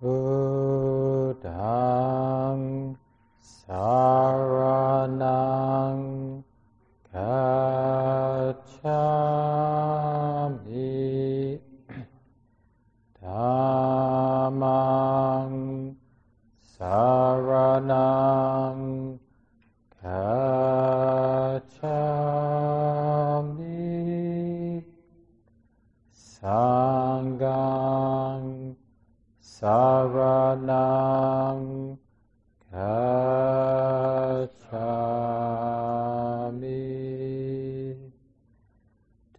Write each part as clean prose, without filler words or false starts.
Buddham saranang gacchami dhammang saranang gacchami sanghang saranam gacchami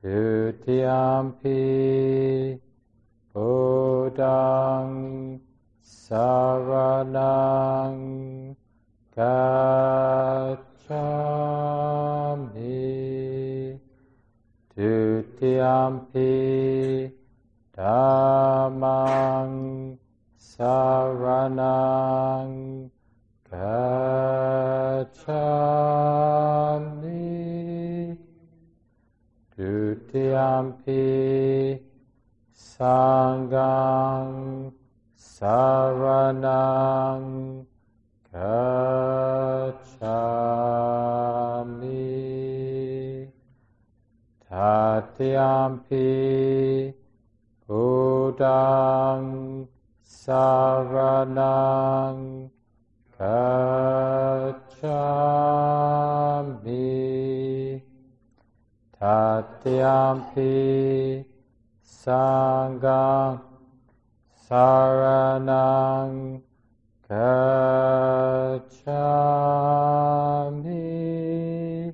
tutiyampi buddhaṃ saranam gacchami tutiyampi dhammam saranam gacchami tutiyampi sangham saranam gacchami tatiyampi buddhaṃ saranam gacchami tatiyampi sangham saranam gacchami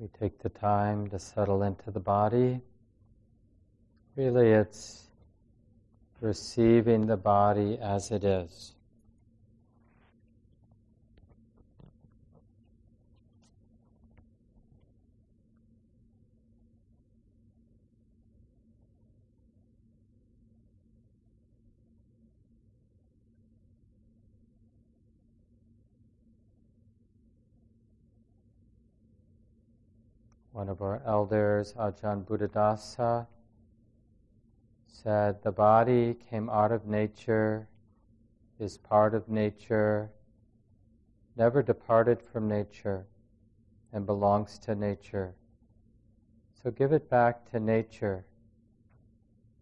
We take the time to settle into the body. Really, it's receiving the body as it is. One of our elders, Ajahn Buddhadasa, said, "The body came out of nature, is part of nature, never departed from nature, and belongs to nature. So give it back to nature.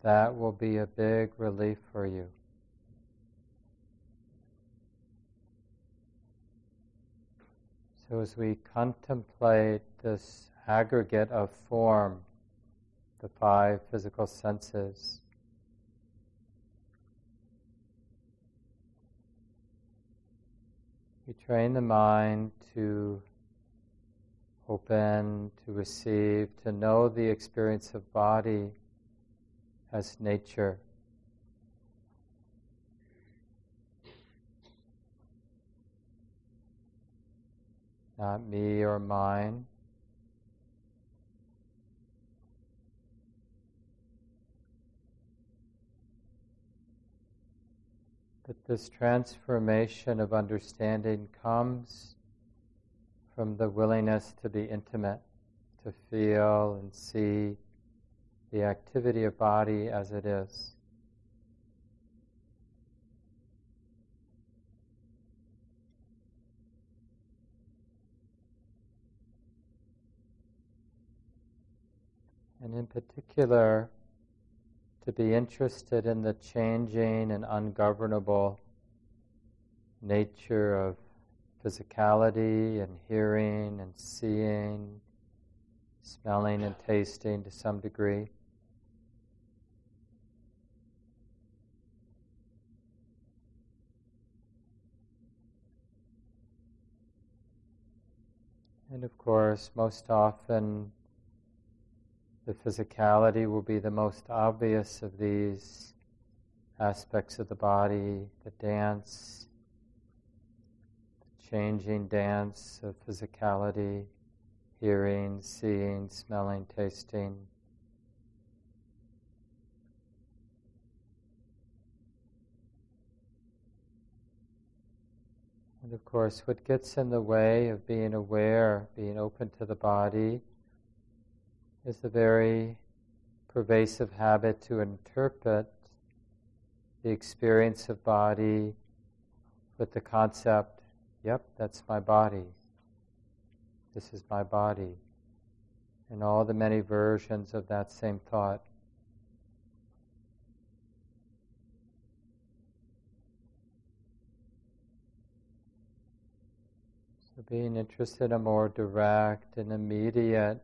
That will be a big relief for you." So as we contemplate this aggregate of form, the five physical senses, we train the mind to open, to receive, to know the experience of body as nature. Not me or mine. But this transformation of understanding comes from the willingness to be intimate, to feel and see the activity of body as it is. And in particular, to be interested in the changing and ungovernable nature of physicality and hearing and seeing, smelling and tasting to some degree. And of course, most often, the physicality will be the most obvious of these aspects of the body, the dance, the changing dance of physicality, hearing, seeing, smelling, tasting. And of course, what gets in the way of being aware, being open to the body, is the very pervasive habit to interpret the experience of body with the concept, yep, that's my body. This is my body. And all the many versions of that same thought. So being interested in a more direct and immediate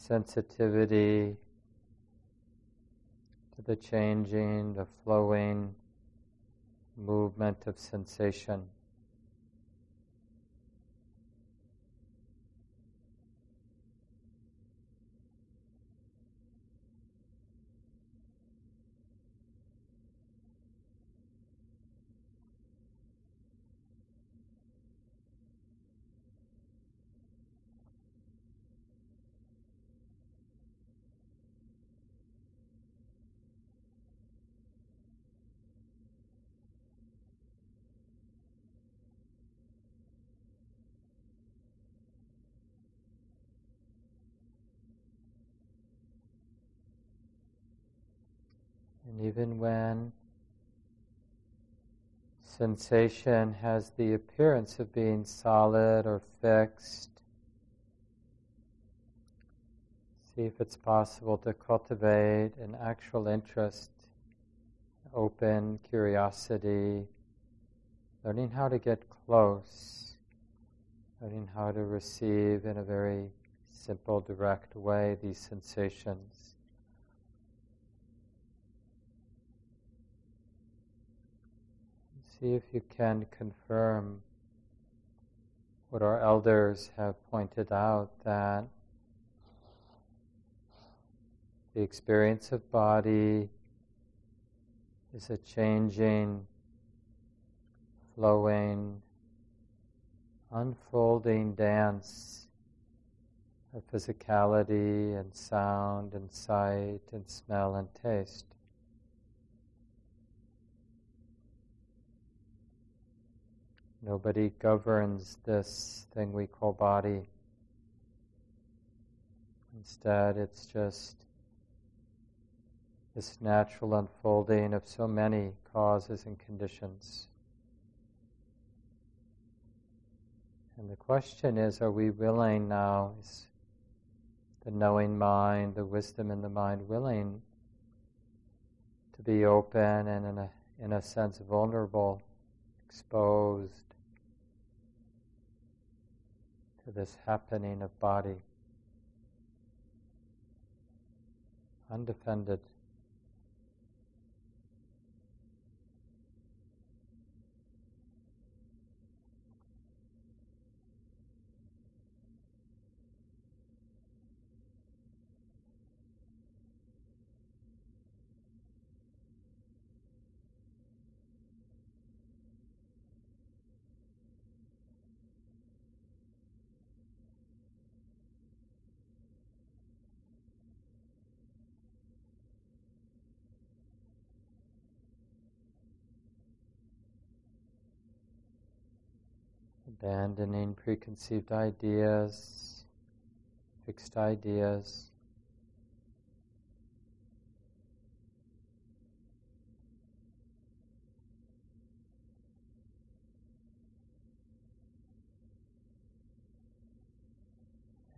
sensitivity to the changing, the flowing movement of sensation. And even when sensation has the appearance of being solid or fixed, see if it's possible to cultivate an actual interest, open curiosity, learning how to get close, learning how to receive in a very simple, direct way these sensations. See if you can confirm what our elders have pointed out, that the experience of body is a changing, flowing, unfolding dance of physicality and sound and sight and smell and taste. Nobody governs this thing we call body. Instead, it's just this natural unfolding of so many causes and conditions. And the question is, are we willing now, is the knowing mind, the wisdom in the mind, willing to be open and, in a sense, vulnerable, exposed to this happening of body, undefended? Abandoning preconceived ideas, fixed ideas.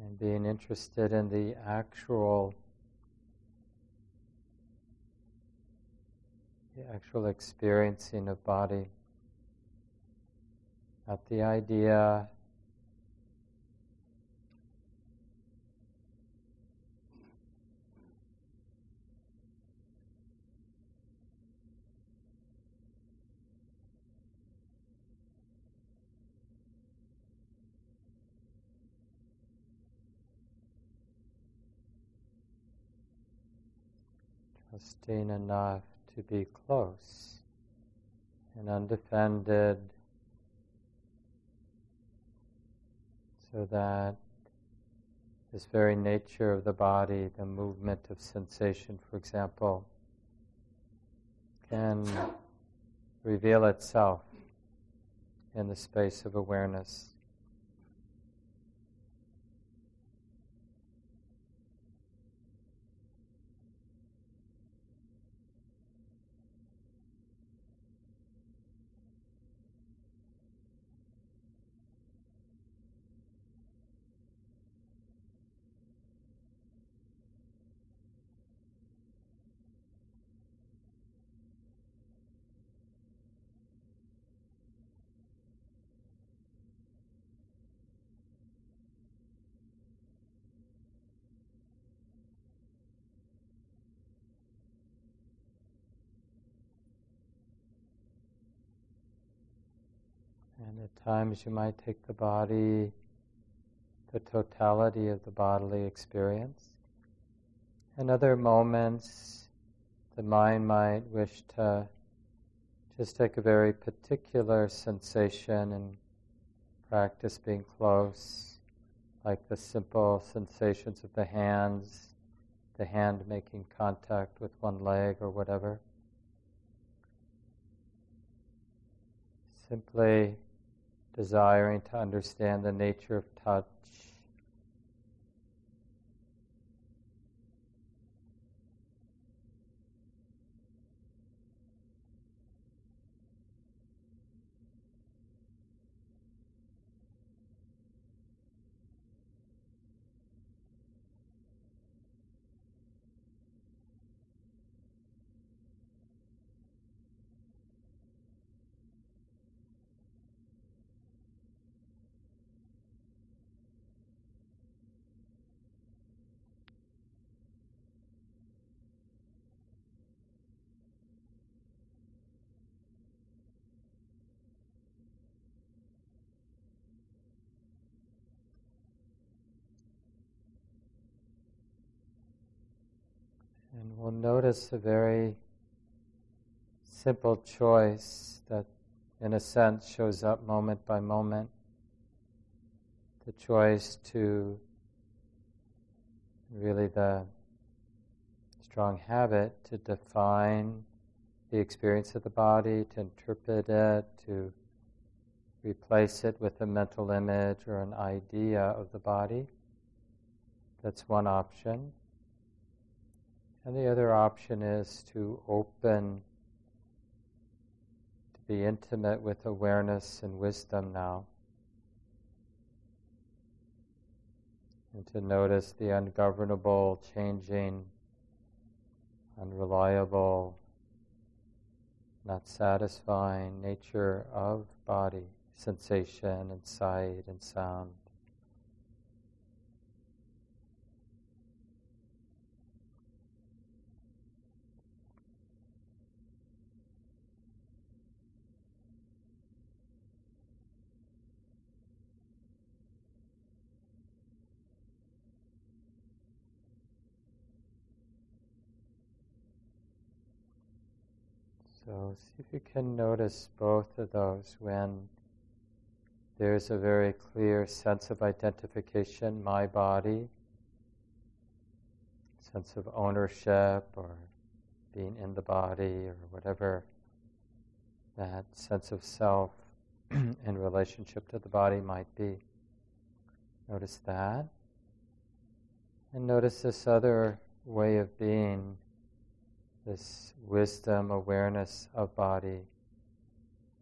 and being interested in the actual experiencing of body, not the idea, trusting enough to be close and undefended, so that this very nature of the body, the movement of sensation, for example, can reveal itself in the space of awareness. And at times you might take the body, the totality of the bodily experience. And other moments, the mind might wish to just take a very particular sensation and practice being close, like the simple sensations of the hands, the hand making contact with one leg or whatever. Simply desiring to understand the nature of touch, and we'll notice a very simple choice that, in a sense, shows up moment by moment. The choice to, really the strong habit, to define the experience of the body, to interpret it, to replace it with a mental image or an idea of the body. That's one option. And the other option is to open, to be intimate with awareness and wisdom now, and to notice the ungovernable, changing, unreliable, not satisfying nature of body, sensation and sight and sound. So see if you can notice both of those. When there's a very clear sense of identification, my body, sense of ownership or being in the body or whatever, that sense of self in relationship to the body might be. Notice that. And notice this other way of being, this wisdom, awareness of body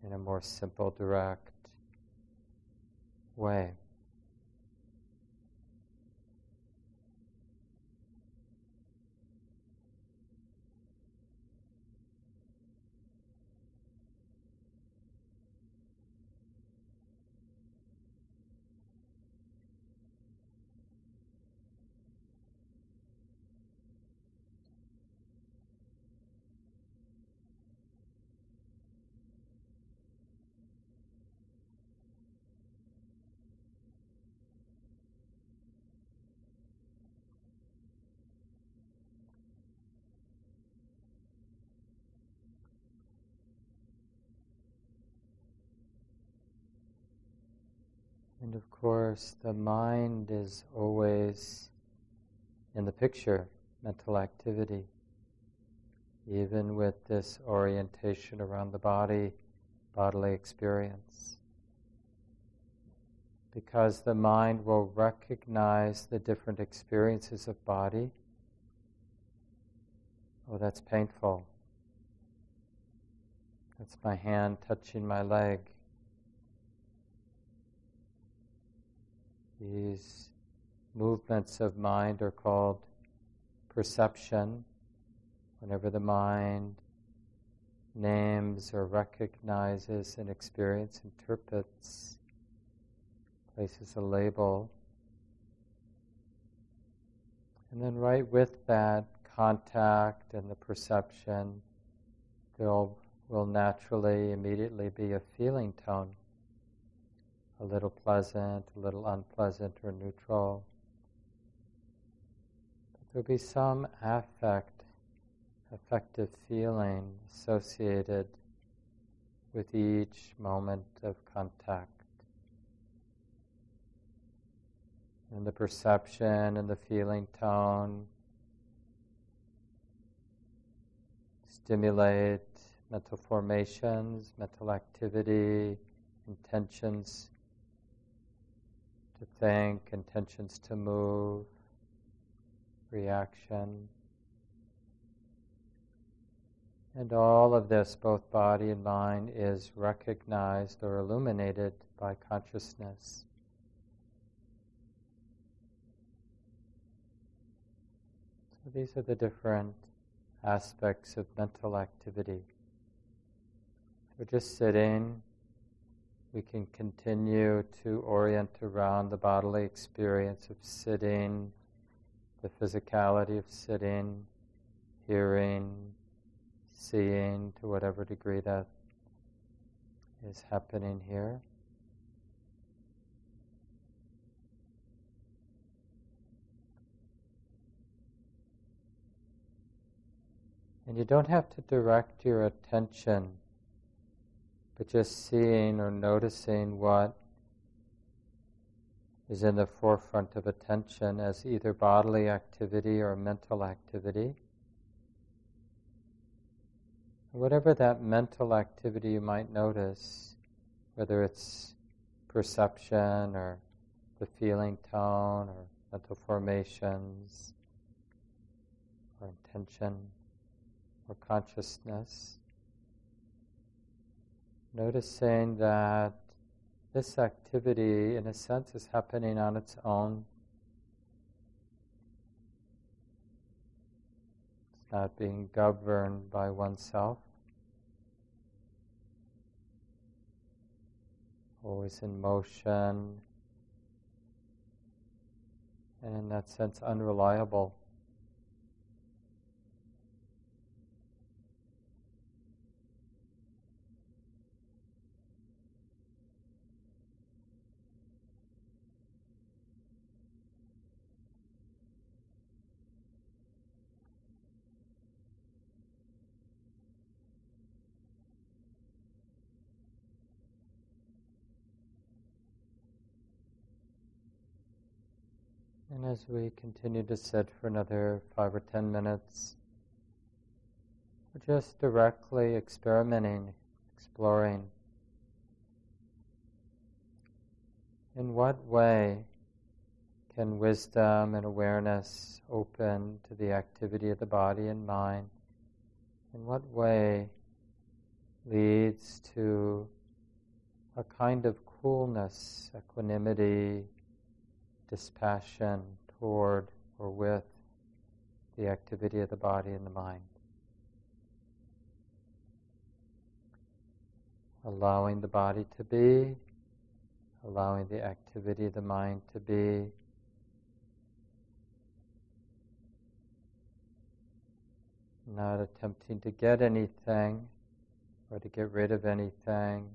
in a more simple, direct way. And of course, the mind is always in the picture, mental activity. Even with this orientation around the body, bodily experience. Because the mind will recognize the different experiences of body. Oh, that's painful. That's my hand touching my leg. These movements of mind are called perception. Whenever the mind names or recognizes an experience, interprets, places a label. And then right with that, contact and the perception, there will naturally, immediately be a feeling tone. A little pleasant, a little unpleasant or neutral. But there'll be some affective feeling associated with each moment of contact. And the perception and the feeling tone stimulate mental formations, mental activity, intentions to think, intentions to move, reaction. And all of this, both body and mind, is recognized or illuminated by consciousness. So these are the different aspects of mental activity. We're just sitting. We can continue to orient around the bodily experience of sitting, the physicality of sitting, hearing, seeing to whatever degree that is happening here. And you don't have to direct your attention, but just seeing or noticing what is in the forefront of attention as either bodily activity or mental activity. Whatever that mental activity you might notice, whether it's perception or the feeling tone or mental formations or intention or consciousness, noticing that this activity, in a sense, is happening on its own. Not being governed by oneself, always in motion, and in that sense unreliable. And as we continue to sit for another 5 or 10 minutes, we're just directly experimenting, exploring. In what way can wisdom and awareness open to the activity of the body and mind? In what way leads to a kind of coolness, equanimity, dispassion toward or with the activity of the body and the mind. Allowing the body to be, allowing the activity of the mind to be. Not attempting to get anything or to get rid of anything.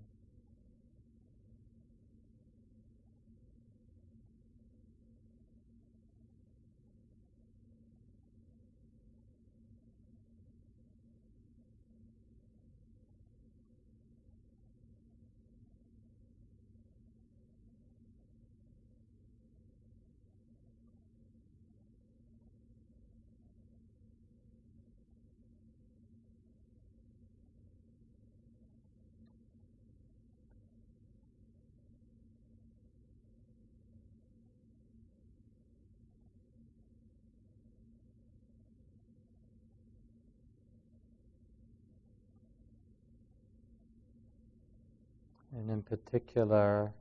And in particular,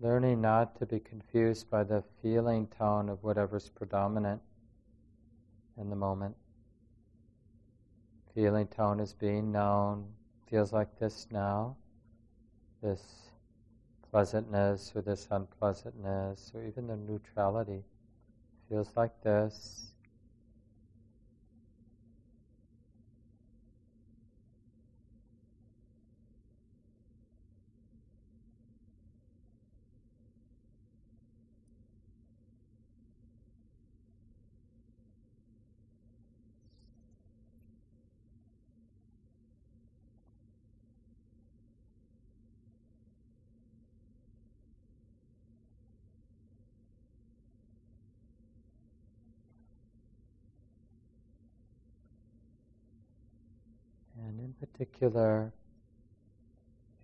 learning not to be confused by the feeling tone of whatever's predominant in the moment. Feeling tone is being known, feels like this now, this pleasantness or this unpleasantness, or even the neutrality feels like this. Particular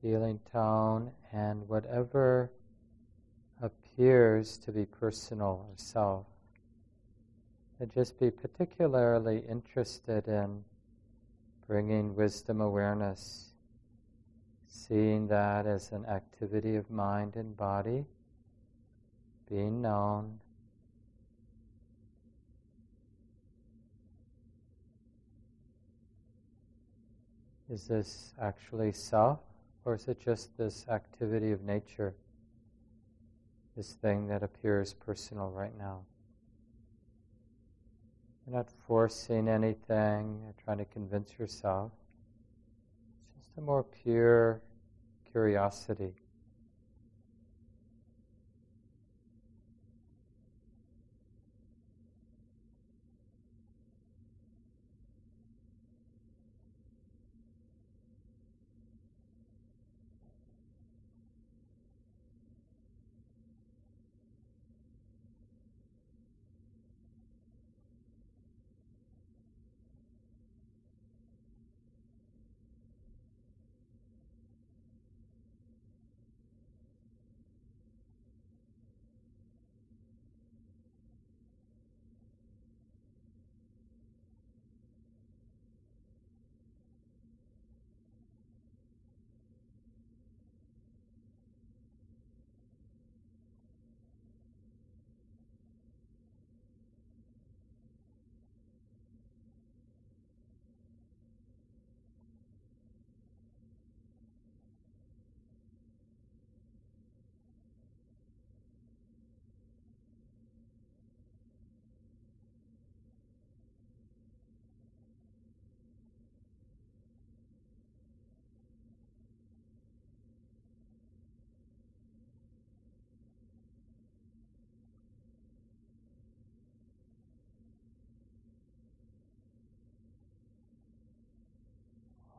feeling tone and whatever appears to be personal or self. And just be particularly interested in bringing wisdom awareness, seeing that as an activity of mind and body, being known. Is this actually self, or is it just this activity of nature, this thing that appears personal right now? You're not forcing anything or trying to convince yourself. It's just a more pure curiosity.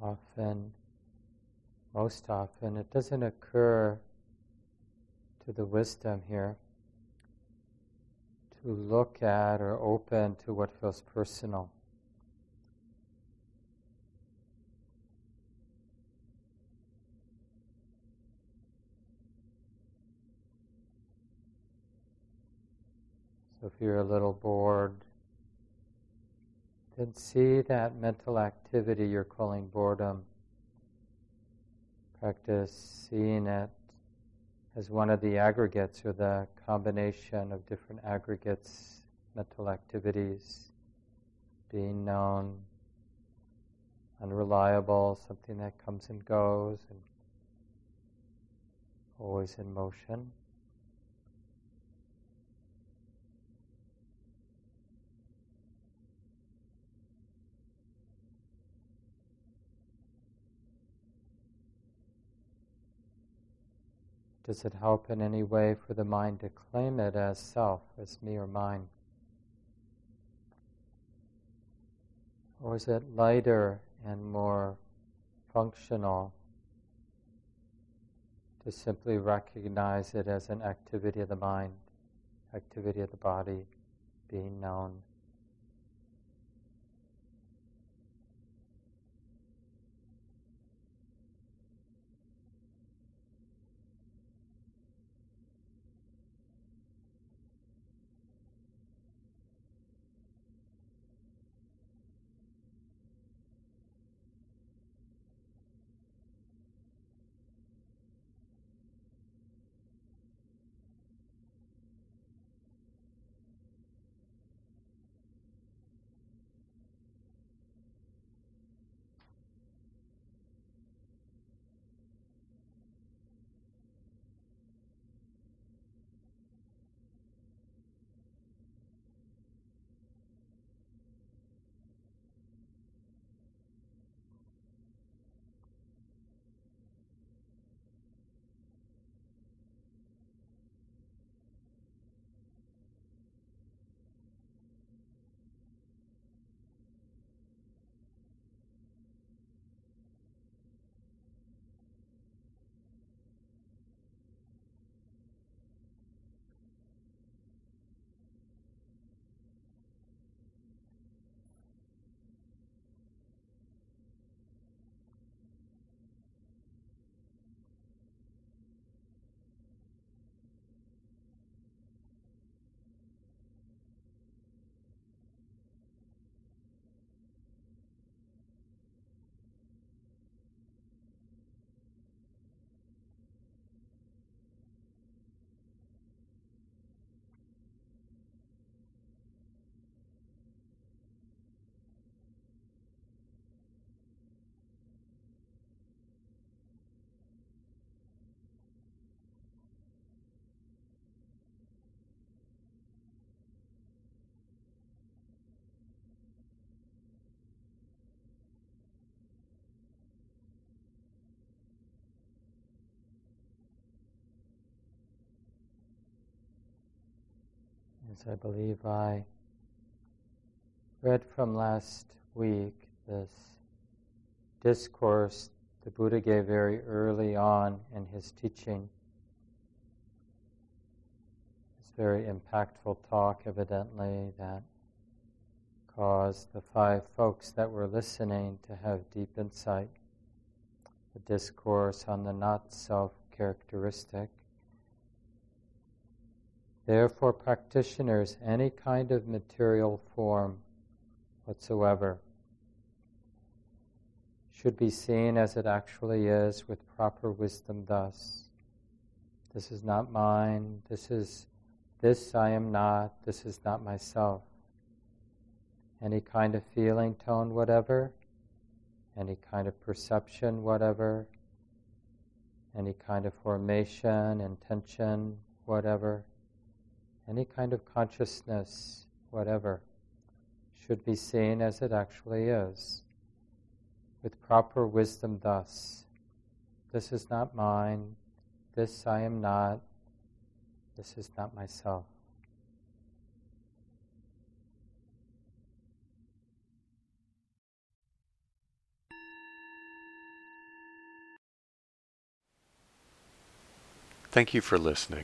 Often, most often, it doesn't occur to the wisdom here to look at or open to what feels personal. So if you're a little bored, then see that mental activity you're calling boredom. Practice seeing it as one of the aggregates or the combination of different aggregates, mental activities, being known, unreliable, something that comes and goes, and always in motion. Does it help in any way for the mind to claim it as self, as me or mine? Or is it lighter and more functional to simply recognize it as an activity of the mind, activity of the body, being known? Since I believe I read from last week this discourse the Buddha gave very early on in his teaching. This very impactful talk, evidently, that caused the five folks that were listening to have deep insight. The discourse on the not-self characteristic. Therefore, practitioners, any kind of material form whatsoever should be seen as it actually is with proper wisdom thus. This is not mine, this is this I am not, this is not myself. Any kind of feeling tone whatever, any kind of perception whatever, any kind of formation, intention whatever, any kind of consciousness, whatever, should be seen as it actually is, with proper wisdom thus. This is not mine, this I am not, this is not myself. Thank you for listening.